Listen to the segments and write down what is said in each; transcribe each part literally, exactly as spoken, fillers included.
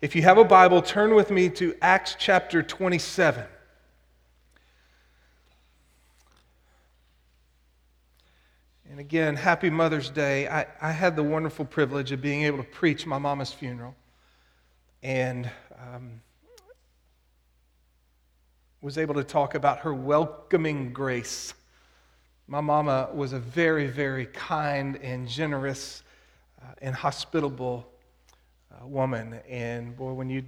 If you have a Bible, turn with me to Acts chapter twenty-seven. And again, happy Mother's Day. I, I had the wonderful privilege of being able to preach my mama's funeral, and um, was able to talk about her welcoming grace. My mama was a very, very kind and generous uh, and hospitable uh, woman. And boy, when you'd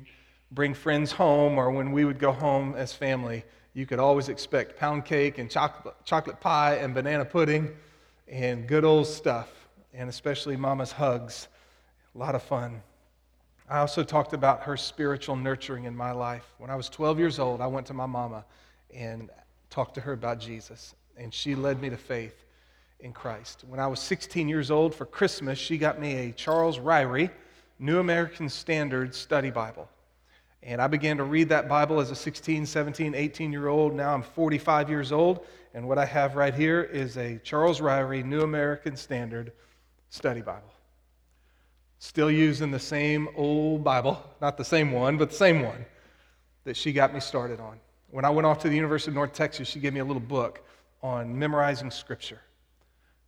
bring friends home, or when we would go home as family, you could always expect pound cake and chocolate, chocolate pie and banana pudding and good old stuff, and especially mama's hugs. A lot of fun. I also talked about her spiritual nurturing in my life. When I was twelve years old, I went to my mama and talked to her about Jesus, and she led me to faith in Christ. When I was sixteen years old, for Christmas, she got me a Charles Ryrie New American Standard Study Bible, and I began to read that Bible as a sixteen, seventeen, eighteen-year-old. Now I'm forty-five years old, and what I have right here is a Charles Ryrie New American Standard Study Bible. Still using the same old Bible, not the same one, but the same one that she got me started on. When I went off to the University of North Texas, she gave me a little book on memorizing Scripture.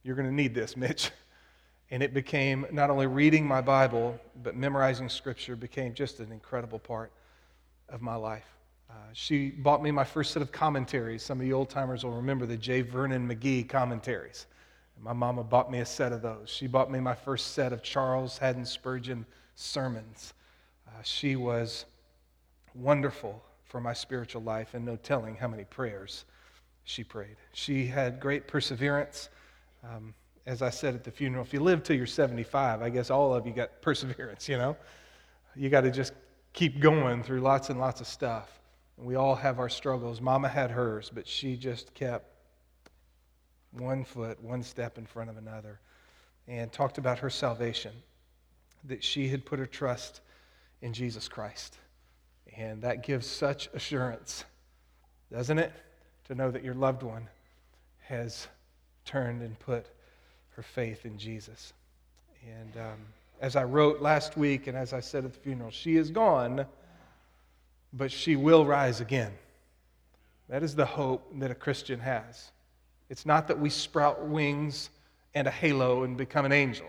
You're going to need this, Mitch. And it became, not only reading my Bible, but memorizing Scripture became just an incredible part of my life. Uh, she bought me my first set of commentaries. Some of you old-timers will remember the J. Vernon McGee commentaries. And my mama bought me a set of those. She bought me my first set of Charles Haddon Spurgeon sermons. Uh, she was wonderful for my spiritual life, and no telling how many prayers she prayed. She had great perseverance. Um, as I said at the funeral, if you live till you're seventy-five, I guess all of you got perseverance, you know? You got to just keep going through lots and lots of stuff. We all have our struggles. Mama had hers, but she just kept one foot, one step in front of another, and talked about her salvation, that she had put her trust in Jesus Christ. And that gives such assurance, doesn't it? To know that your loved one has turned and put her faith in Jesus. And um, as I wrote last week, and as I said at the funeral, she is gone, but she will rise again. That is the hope that a Christian has. It's not that we sprout wings and a halo and become an angel.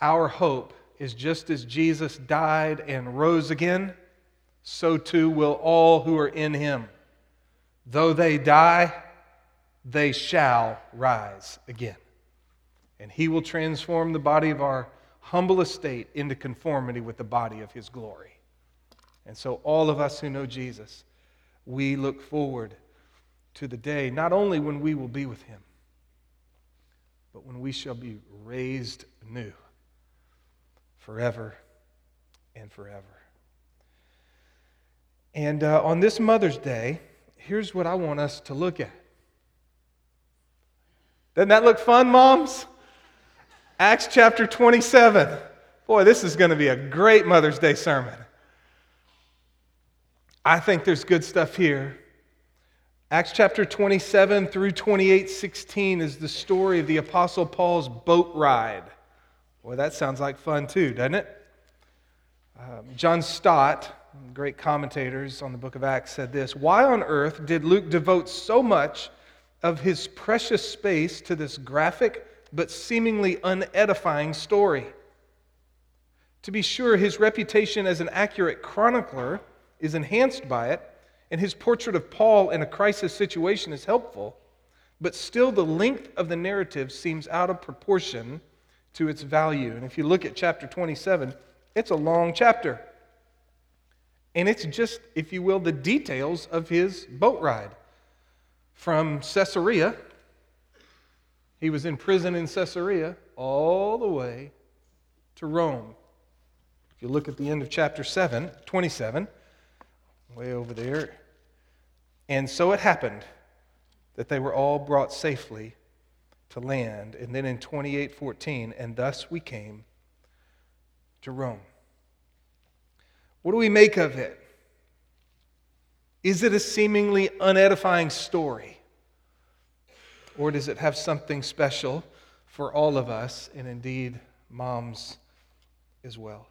Our hope is, just as Jesus died and rose again, so too will all who are in him. Though they die, they shall rise again. And he will transform the body of our humble estate into conformity with the body of his glory. And so all of us who know Jesus, we look forward to the day, not only when we will be with him, but when we shall be raised anew, forever and forever. And uh, on this Mother's Day, here's what I want us to look at. Doesn't that look fun, moms? Acts chapter twenty-seven. Boy, this is going to be a great Mother's Day sermon. I think there's good stuff here. Acts chapter twenty-seven through twenty-eight sixteen is the story of the Apostle Paul's boat ride. Boy, that sounds like fun too, doesn't it? Um, John Stott, great commentators on the book of Acts, said this: "Why on earth did Luke devote so much of his precious space to this graphic but seemingly unedifying story? To be sure, his reputation as an accurate chronicler is enhanced by it, and his portrait of Paul in a crisis situation is helpful, but still the length of the narrative seems out of proportion to its value." And if you look at chapter twenty-seven, it's a long chapter. And it's just, if you will, the details of his boat ride. From Caesarea, he was in prison in Caesarea, all the way to Rome. If you look at the end of chapter seven, twenty-seven, way over there. "And so it happened that they were all brought safely to land." And then in twenty-eight fourteen, "And thus we came to Rome." What do we make of it? Is it a seemingly unedifying story? Or does it have something special for all of us, and indeed moms as well?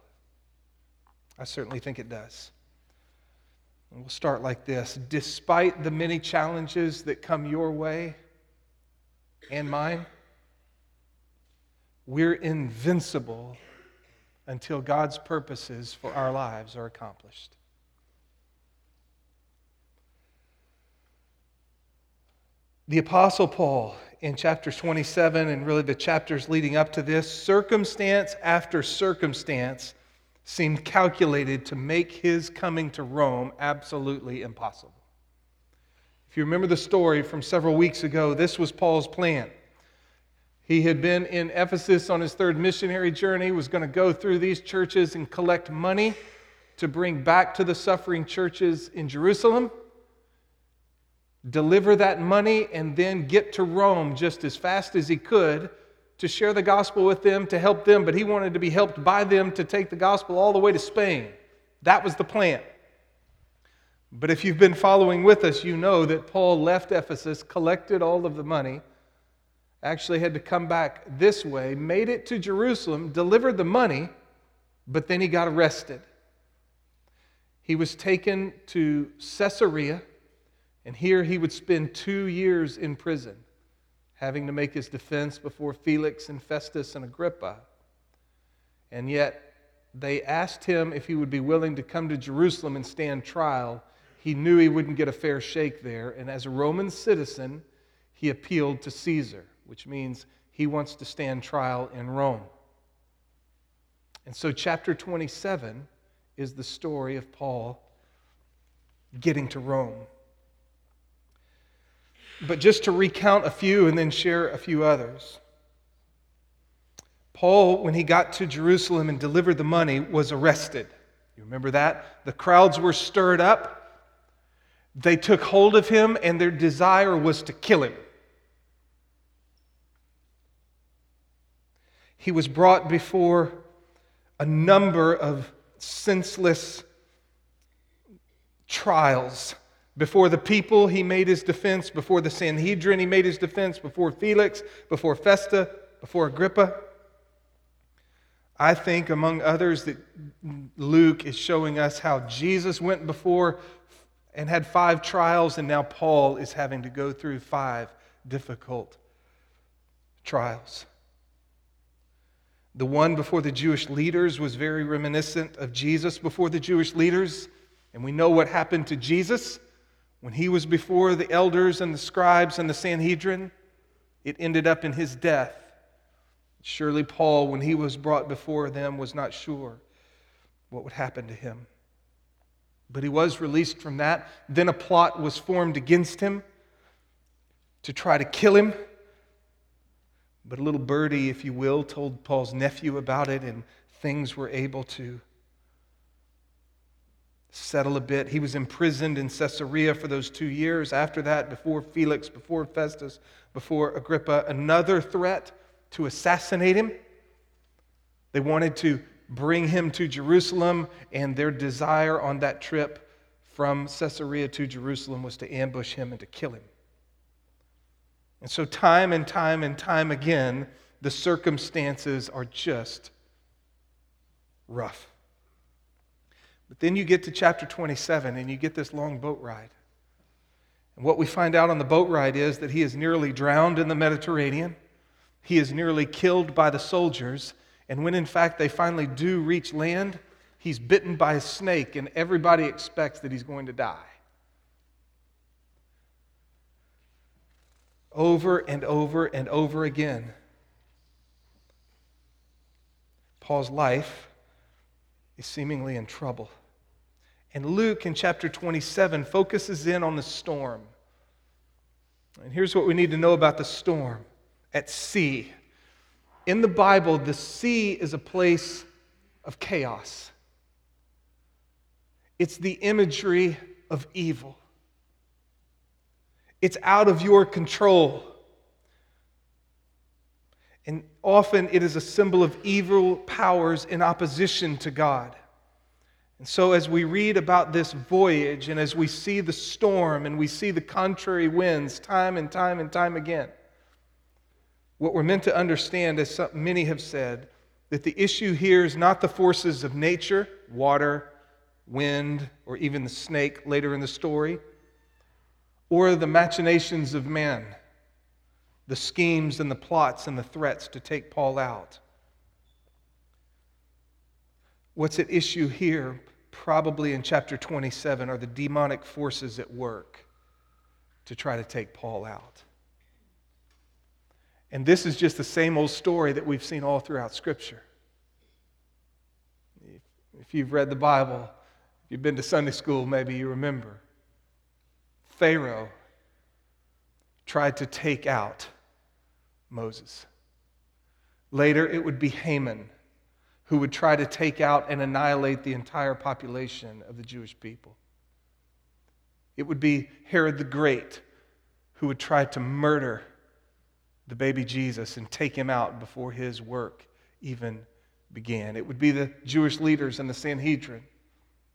I certainly think it does. And we'll start like this. Despite the many challenges that come your way and mine, we're invincible until God's purposes for our lives are accomplished. The Apostle Paul, in chapter twenty-seven, and really the chapters leading up to this, circumstance after circumstance seemed calculated to make his coming to Rome absolutely impossible. If you remember the story from several weeks ago, this was Paul's plan. He had been in Ephesus on his third missionary journey, was going to go through these churches and collect money to bring back to the suffering churches in Jerusalem, deliver that money, and then get to Rome just as fast as he could to share the gospel with them, to help them. But he wanted to be helped by them to take the gospel all the way to Spain. That was the plan. But if you've been following with us, you know that Paul left Ephesus, collected all of the money, actually had to come back this way, made it to Jerusalem, delivered the money, but then he got arrested. He was taken to Caesarea, and here he would spend two years in prison, having to make his defense before Felix and Festus and Agrippa. And yet they asked him if he would be willing to come to Jerusalem and stand trial. He knew he wouldn't get a fair shake there, and as a Roman citizen, he appealed to Caesar, which means he wants to stand trial in Rome. And so chapter twenty-seven is the story of Paul getting to Rome. But just to recount a few and then share a few others. Paul, when he got to Jerusalem and delivered the money, was arrested. You remember that? The crowds were stirred up. They took hold of him, and their desire was to kill him. He was brought before a number of senseless trials. Before the people, he made his defense. Before the Sanhedrin, he made his defense. Before Felix, before Festus, before Agrippa. I think, among others, that Luke is showing us how Jesus went before and had five trials, and now Paul is having to go through five difficult trials. The one before the Jewish leaders was very reminiscent of Jesus before the Jewish leaders, and we know what happened to Jesus. When he was before the elders and the scribes and the Sanhedrin, it ended up in his death. Surely Paul, when he was brought before them, was not sure what would happen to him. But he was released from that. Then a plot was formed against him to try to kill him. But a little birdie, if you will, told Paul's nephew about it, and things were able to settle a bit. He was imprisoned in Caesarea for those two years. After that, before Felix, before Festus, before Agrippa, another threat to assassinate him. They wanted to bring him to Jerusalem, and their desire on that trip from Caesarea to Jerusalem was to ambush him and to kill him. And so time and time and time again, the circumstances are just rough. But then you get to chapter twenty-seven, and you get this long boat ride. And what we find out on the boat ride is that he is nearly drowned in the Mediterranean. He is nearly killed by the soldiers. And when, in fact, they finally do reach land, he's bitten by a snake, and everybody expects that he's going to die. Over and over and over again, Paul's life is seemingly in trouble. And Luke in chapter twenty-seven focuses in on the storm. And here's what we need to know about the storm at sea. In the Bible, the sea is a place of chaos. It's the imagery of evil. It's out of your control. And often it is a symbol of evil powers in opposition to God. And so as we read about this voyage, and as we see the storm, and we see the contrary winds time and time and time again, what we're meant to understand, as many have said, that the issue here is not the forces of nature, water, wind, or even the snake later in the story, or the machinations of men, the schemes and the plots and the threats to take Paul out. What's at issue here, probably in chapter twenty-seven, are the demonic forces at work to try to take Paul out. And this is just the same old story that we've seen all throughout Scripture. If you've read the Bible, if you've been to Sunday school, maybe you remember. Pharaoh tried to take out Moses. Later, it would be Haman who would try to take out and annihilate the entire population of the Jewish people. It would be Herod the Great who would try to murder the baby Jesus and take him out before his work even began. It would be the Jewish leaders and the Sanhedrin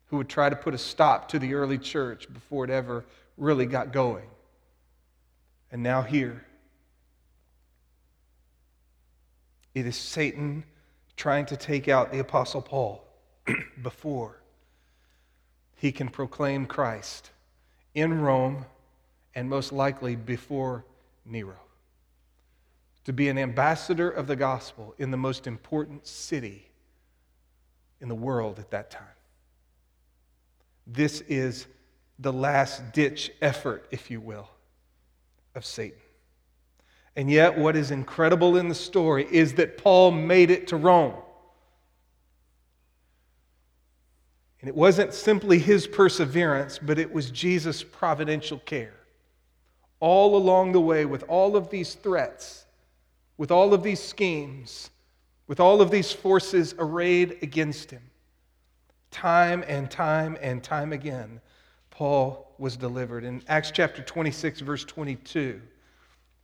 who would try to put a stop to the early church before it ever really got going. And now here, it is Satan trying to take out the Apostle Paul before he can proclaim Christ in Rome and most likely before Nero. To be an ambassador of the gospel in the most important city in the world at that time. This is the last-ditch effort, if you will, of Satan. And yet, what is incredible in the story is that Paul made it to Rome. And it wasn't simply his perseverance, but it was Jesus' providential care. All along the way, with all of these threats, with all of these schemes, with all of these forces arrayed against him, time and time and time again, Paul was delivered. In Acts chapter twenty-six, verse twenty-two,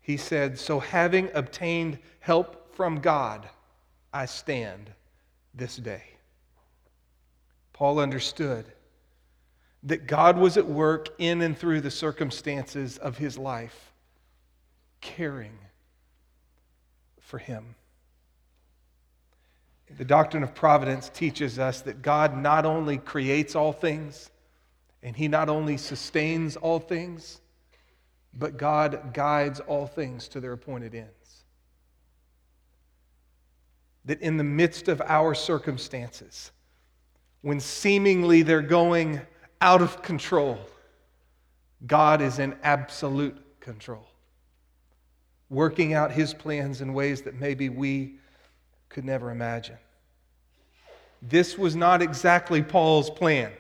he said, "So having obtained help from God, I stand this day." Paul understood that God was at work in and through the circumstances of his life, caring for him. The doctrine of providence teaches us that God not only creates all things, and he not only sustains all things, but God guides all things to their appointed ends. That in the midst of our circumstances, when seemingly they're going out of control, God is in absolute control, working out his plans in ways that maybe we could never imagine. This was not exactly Paul's plan.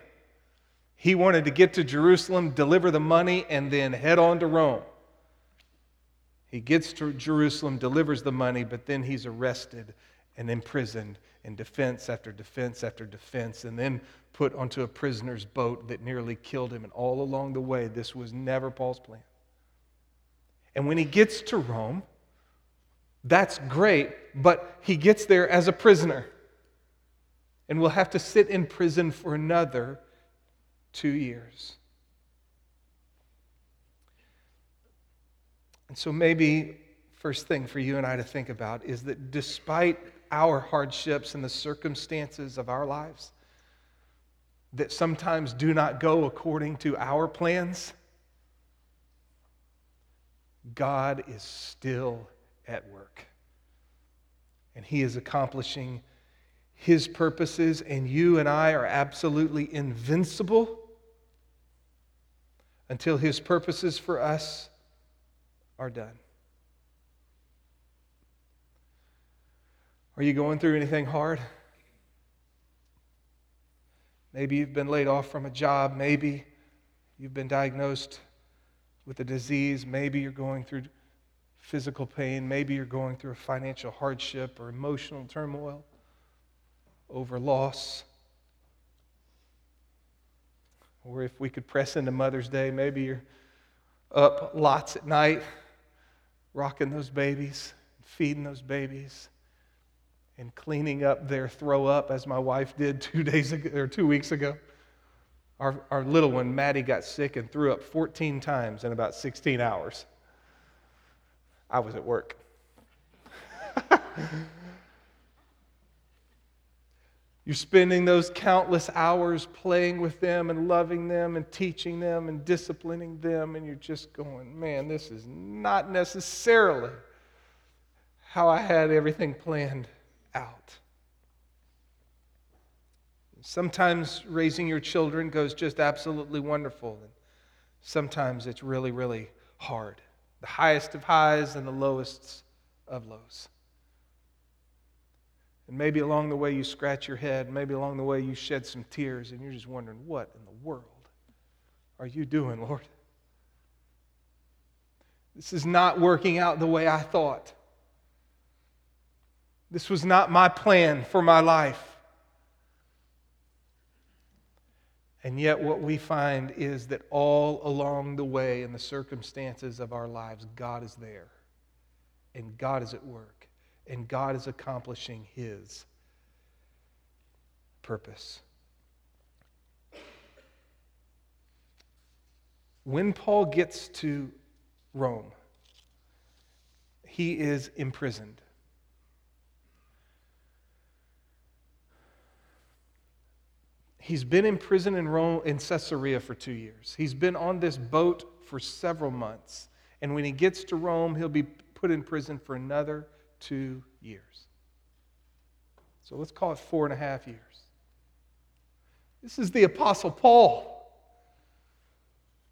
He wanted to get to Jerusalem, deliver the money, and then head on to Rome. He gets to Jerusalem, delivers the money, but then he's arrested and imprisoned in defense after defense after defense, and then put onto a prisoner's boat that nearly killed him. And all along the way, this was never Paul's plan. And when he gets to Rome, that's great, but he gets there as a prisoner and will have to sit in prison for another two years. And so maybe first thing for you and I to think about is that despite our hardships and the circumstances of our lives that sometimes do not go according to our plans, God is still at work. And he is accomplishing his purposes, and you and I are absolutely invincible until his purposes for us are done. Are you going through anything hard? Maybe you've been laid off from a job. Maybe you've been diagnosed with a disease. Maybe you're going through physical pain. Maybe you're going through a financial hardship or emotional turmoil over loss. Or if we could press into Mother's Day, maybe you're up lots at night, rocking those babies, feeding those babies, and cleaning up their throw up, as my wife did two days ago or two weeks ago. Our, our little one, Maddie, got sick and threw up fourteen times in about sixteen hours. I was at work. You're spending those countless hours playing with them and loving them and teaching them and disciplining them, and you're just going, man, this is not necessarily how I had everything planned out. Sometimes raising your children goes just absolutely wonderful, and sometimes it's really, really hard. The highest of highs and the lowest of lows. And maybe along the way you scratch your head, maybe along the way you shed some tears, and you're just wondering, what in the world are you doing, Lord? This is not working out the way I thought. This was not my plan for my life. And yet what we find is that all along the way in the circumstances of our lives, God is there, and God is at work, and God is accomplishing His purpose. When Paul gets to Rome, he is imprisoned. He's been in prison in Rome, in Caesarea for two years. He's been on this boat for several months. And when he gets to Rome, he'll be put in prison for another two years. So let's call it four and a half years. This is the Apostle Paul.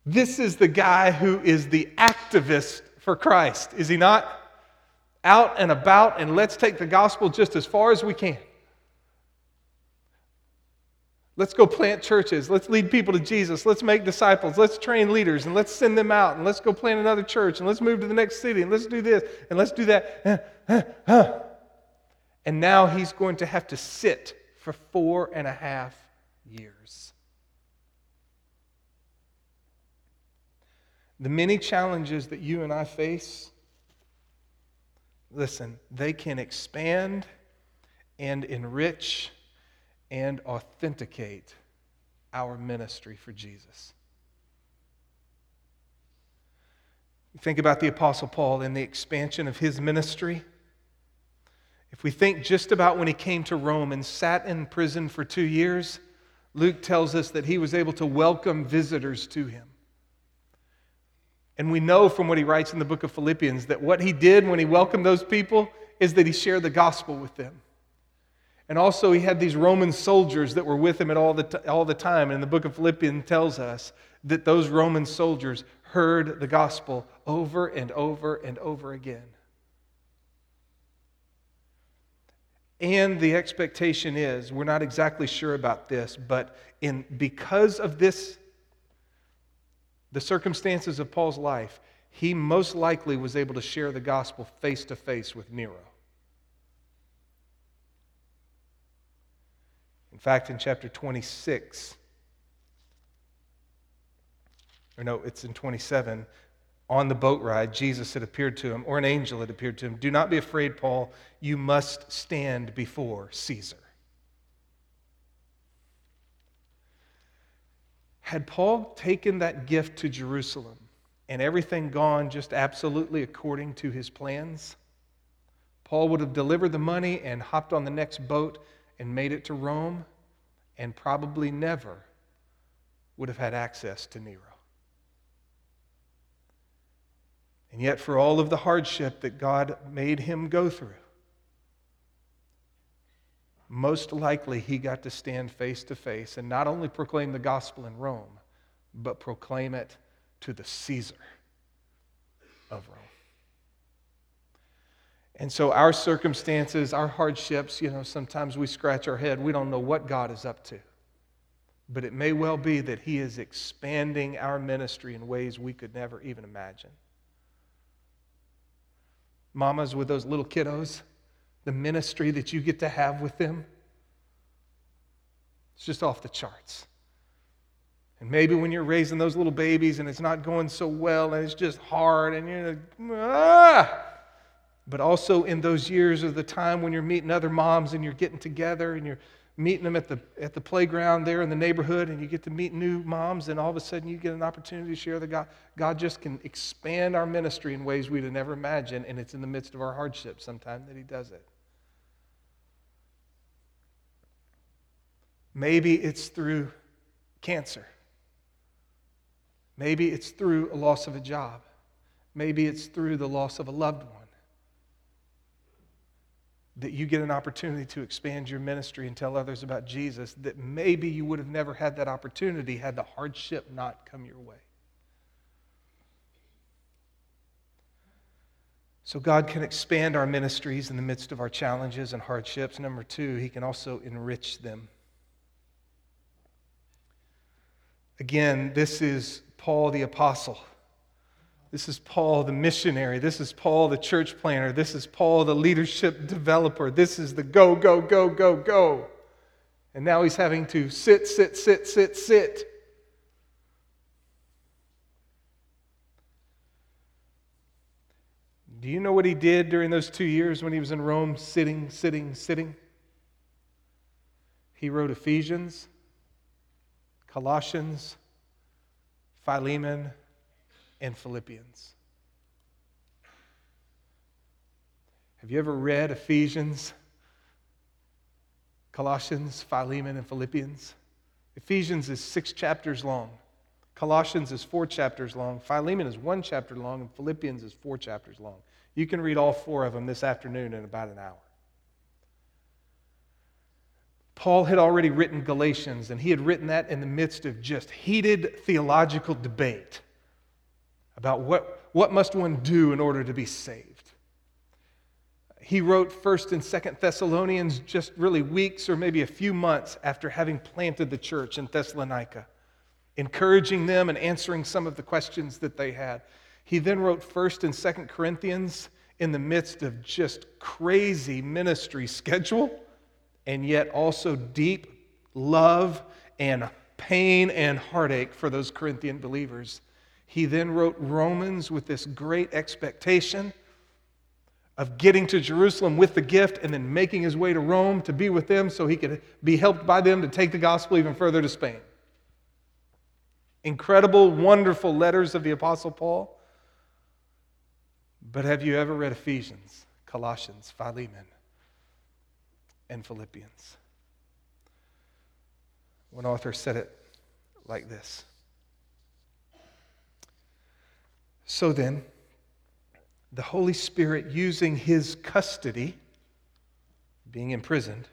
This is the guy who is the activist for Christ, is he not? Out and about, and let's take the gospel just as far as we can. Let's go plant churches. Let's lead people to Jesus. Let's make disciples. Let's train leaders, and let's send them out, and let's go plant another church, and let's move to the next city, and let's do this, and let's do that. And now he's going to have to sit for four and a half years. The many challenges that you and I face, listen, they can expand and enrich and authenticate our ministry for Jesus. Think about the Apostle Paul and the expansion of his ministry. If we think just about when he came to Rome and sat in prison for two years, Luke tells us that he was able to welcome visitors to him. And we know from what he writes in the book of Philippians that what he did when he welcomed those people is that he shared the gospel with them. And also he had these Roman soldiers that were with him at all the t- all the time. And the book of Philippians tells us that those Roman soldiers heard the gospel over and over and over again. And the expectation is, we're not exactly sure about this, but in because of this, the circumstances of Paul's life, he most likely was able to share the gospel face to face with Nero. In fact, in chapter twenty-six, or no, it's in twenty-seven, on the boat ride, Jesus had appeared to him, or an angel had appeared to him. Do not be afraid, Paul, you must stand before Caesar. Had Paul taken that gift to Jerusalem and everything gone just absolutely according to his plans, Paul would have delivered the money and hopped on the next boat and made it to Rome, and probably never would have had access to Nero. And yet, for all of the hardship that God made him go through, most likely he got to stand face to face and not only proclaim the gospel in Rome, but proclaim it to the Caesar of Rome. And so our circumstances, our hardships, you know, sometimes we scratch our head. We don't know what God is up to. But it may well be that He is expanding our ministry in ways we could never even imagine. Mamas with those little kiddos, the ministry that you get to have with them, it's just off the charts. And maybe when you're raising those little babies and it's not going so well and it's just hard and you're like, ah! But also in those years of the time when you're meeting other moms and you're getting together and you're meeting them at the at the playground there in the neighborhood, and you get to meet new moms, and all of a sudden you get an opportunity to share the God. God just can expand our ministry in ways we'd have never imagined, and it's in the midst of our hardships sometimes that He does it. Maybe it's through cancer. Maybe it's through a loss of a job. Maybe it's through the loss of a loved one that you get an opportunity to expand your ministry and tell others about Jesus, that maybe you would have never had that opportunity had the hardship not come your way. So God can expand our ministries in the midst of our challenges and hardships. Number two, He can also enrich them. Again, this is Paul the apostle. This is Paul the missionary. This is Paul the church planner. This is Paul the leadership developer. This is the go, go, go, go, go. And now he's having to sit, sit, sit, sit, sit. Do you know what he did during those two years when he was in Rome, sitting, sitting, sitting? He wrote Ephesians, Colossians, Philemon, and Philippians. Have you ever read Ephesians, Colossians, Philemon, and Philippians? Ephesians is six chapters long. Colossians is four chapters long. Philemon is one chapter long, and Philippians is four chapters long. You can read all four of them this afternoon in about an hour. Paul had already written Galatians, and he had written that in the midst of just heated theological debate about what, what must one do in order to be saved. He wrote First and Second Thessalonians just really weeks or maybe a few months after having planted the church in Thessalonica, encouraging them and answering some of the questions that they had. He then wrote First and Second Corinthians in the midst of just crazy ministry schedule, and yet also deep love and pain and heartache for those Corinthian believers. He then wrote Romans with this great expectation of getting to Jerusalem with the gift and then making his way to Rome to be with them so he could be helped by them to take the gospel even further to Spain. Incredible, wonderful letters of the Apostle Paul. But have you ever read Ephesians, Colossians, Philemon, and Philippians? One author said it like this: so then, the Holy Spirit, using His custody, being imprisoned,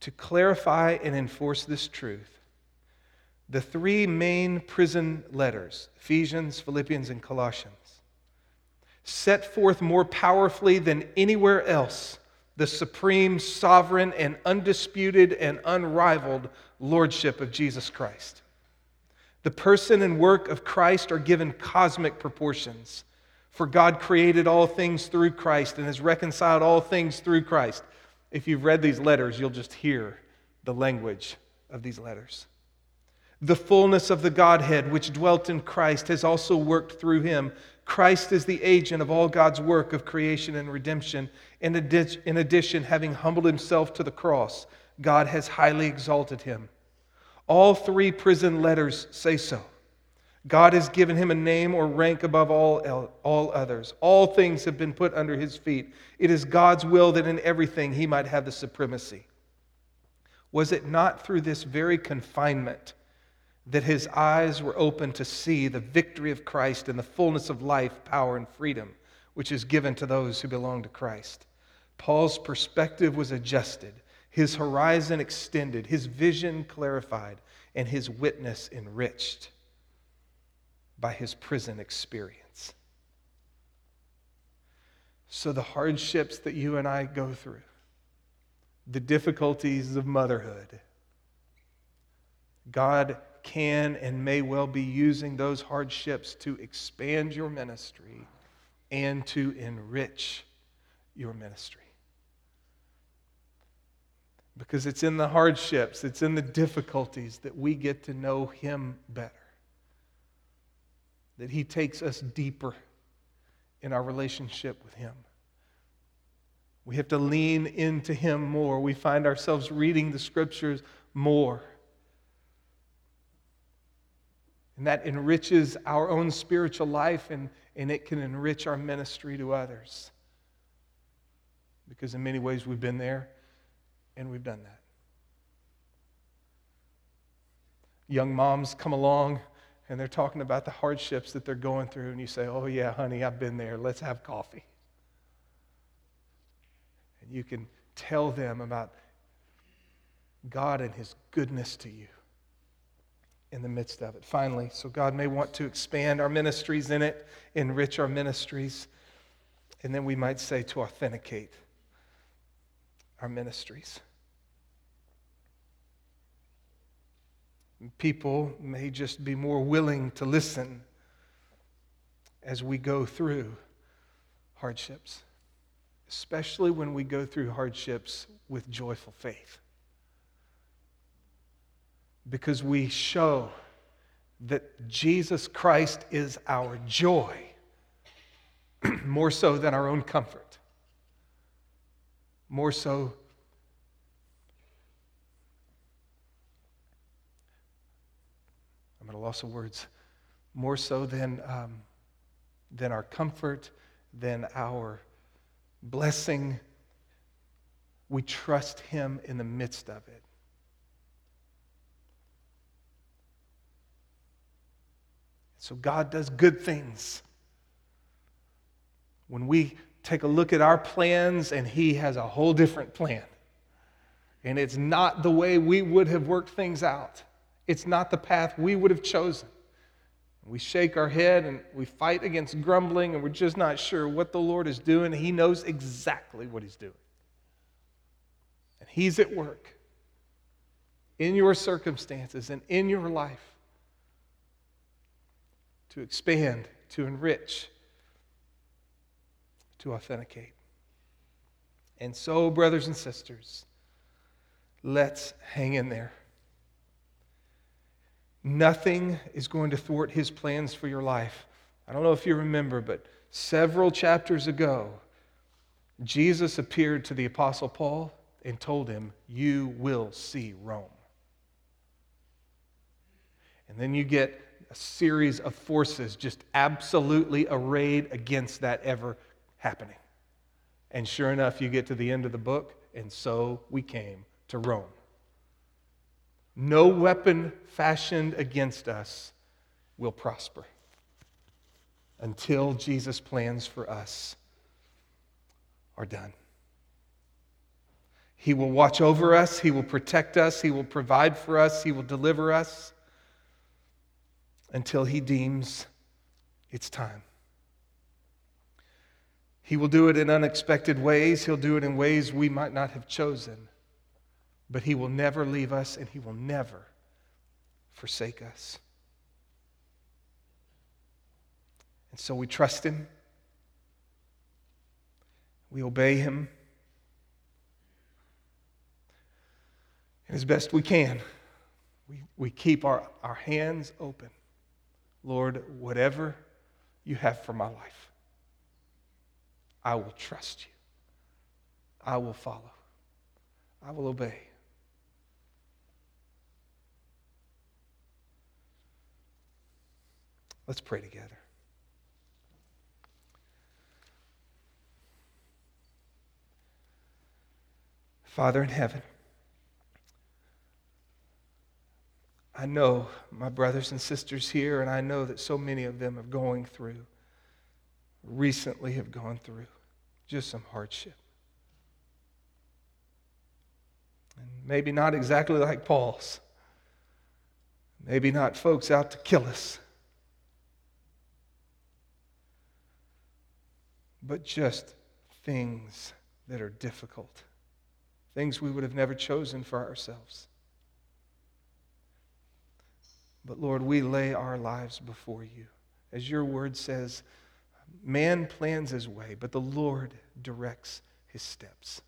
to clarify and enforce this truth, the three main prison letters, Ephesians, Philippians, and Colossians, set forth more powerfully than anywhere else the supreme, sovereign, and undisputed and unrivaled lordship of Jesus Christ. The person and work of Christ are given cosmic proportions. For God created all things through Christ and has reconciled all things through Christ. If you've read these letters, you'll just hear the language of these letters. The fullness of the Godhead, which dwelt in Christ, has also worked through Him. Christ is the agent of all God's work of creation and redemption. In addition, having humbled Himself to the cross, God has highly exalted Him. All three prison letters say so. God has given Him a name or rank above all, el- all others. All things have been put under His feet. It is God's will that in everything He might have the supremacy. Was it not through this very confinement that His eyes were opened to see the victory of Christ and the fullness of life, power, and freedom, which is given to those who belong to Christ? Paul's perspective was adjusted, his horizon extended, his vision clarified, and his witness enriched by his prison experience. So the hardships that you and I go through, the difficulties of motherhood, God can and may well be using those hardships to expand your ministry and to enrich your ministry. Because it's in the hardships, it's in the difficulties that we get to know Him better. That He takes us deeper in our relationship with Him. We have to lean into Him more. We find ourselves reading the Scriptures more. And that enriches our own spiritual life, and, and it can enrich our ministry to others. Because in many ways we've been there, and we've done that. young moms come along and they're talking about the hardships that they're going through, and you say, oh yeah, honey, I've been there. Let's have coffee. And you can tell them about God and his goodness to you in the midst of it. Finally, so God may want to expand our ministries in it, enrich our ministries, and then we might say to authenticate our ministries. And people may just be more willing to listen as we go through hardships, especially when we go through hardships with joyful faith, because we show that Jesus Christ is our joy more so than our own comfort, more so I'm at a loss of words, more so than um, than our comfort, than our blessing. We trust him in the midst of it. So God does good things. When we take a look at our plans, and he has a whole different plan. And it's not the way we would have worked things out. It's not the path we would have chosen. We shake our head and we fight against grumbling, and we're just not sure what the Lord is doing. He knows exactly what he's doing. And he's at work in your circumstances and in your life, to expand, to enrich, to authenticate. And so, brothers and sisters, let's hang in there. Nothing is going to thwart his plans for your life. I don't know if you remember, but several chapters ago, Jesus appeared to the Apostle Paul and told him, you will see Rome. And then you get a series of forces just absolutely arrayed against that ever happening. And sure enough, you get to the end of the book, and so we came to Rome. No weapon fashioned against us will prosper until Jesus' plans for us are done. He will watch over us, he will protect us, he will provide for us, he will deliver us, until he deems it's time. He will do it in unexpected ways. He'll do it in ways we might not have chosen. But he will never leave us, and he will never forsake us. And so we trust him. We obey him. And as best we can, we, we keep our, our hands open. Lord, whatever you have for my life, I will trust you. I will follow. I will obey. Let's pray together. Father in heaven, I know my brothers and sisters here, and I know that so many of them are going through, recently have gone through, just some hardship. And maybe not exactly like Paul's. Maybe not folks out to kill us. But just things that are difficult. Things we would have never chosen for ourselves. But Lord, we lay our lives before you. As your word says, man plans his way, but the Lord directs his steps.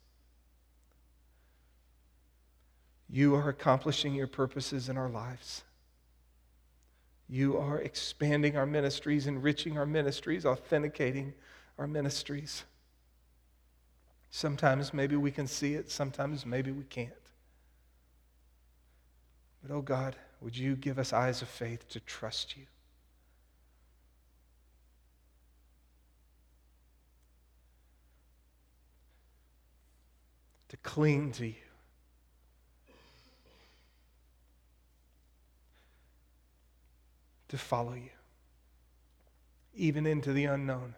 You are accomplishing your purposes in our lives. You are expanding our ministries, enriching our ministries, authenticating our ministries. Sometimes maybe we can see it, sometimes maybe we can't. But oh God, would you give us eyes of faith to trust you? To cling to you. to follow you, even into the unknown,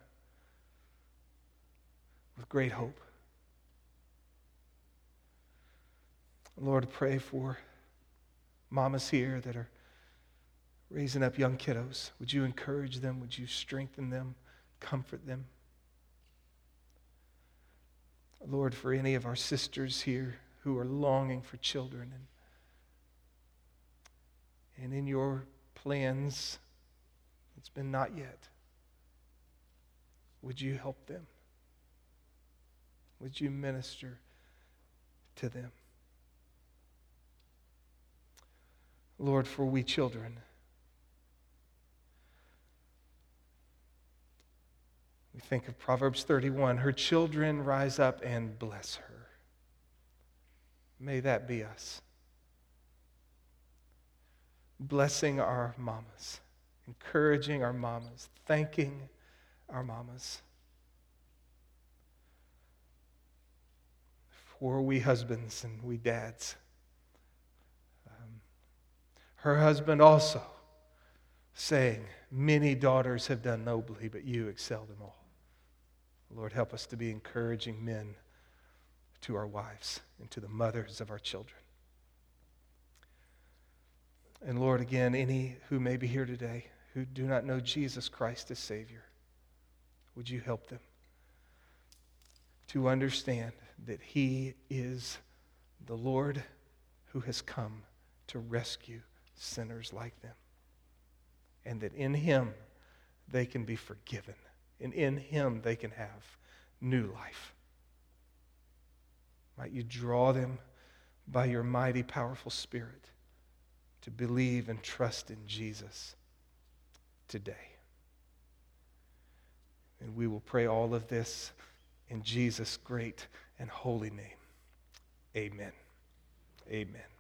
with great hope. Lord, pray for mamas here that are raising up young kiddos. Would you encourage them? Would you strengthen them? Comfort them? Lord, for any of our sisters here who are longing for children, and, and in your plans, it's been not yet. Would you help them? Would you minister to them? Lord, for we children, we think of Proverbs thirty-one, her children rise up and bless her. May that be us. Blessing our mamas, encouraging our mamas, thanking our mamas. For we husbands and we dads, um, her husband also saying, many daughters have done nobly, but you excel them all. Lord, help us to be encouraging men to our wives and to the mothers of our children. And Lord, again, any who may be here today who do not know Jesus Christ as Savior, would you help them to understand that He is the Lord who has come to rescue sinners like them, and that in Him they can be forgiven, and in Him they can have new life. Might you draw them by your mighty, powerful Spirit to believe and trust in Jesus today. And we will pray all of this in Jesus' great and holy name. Amen. Amen.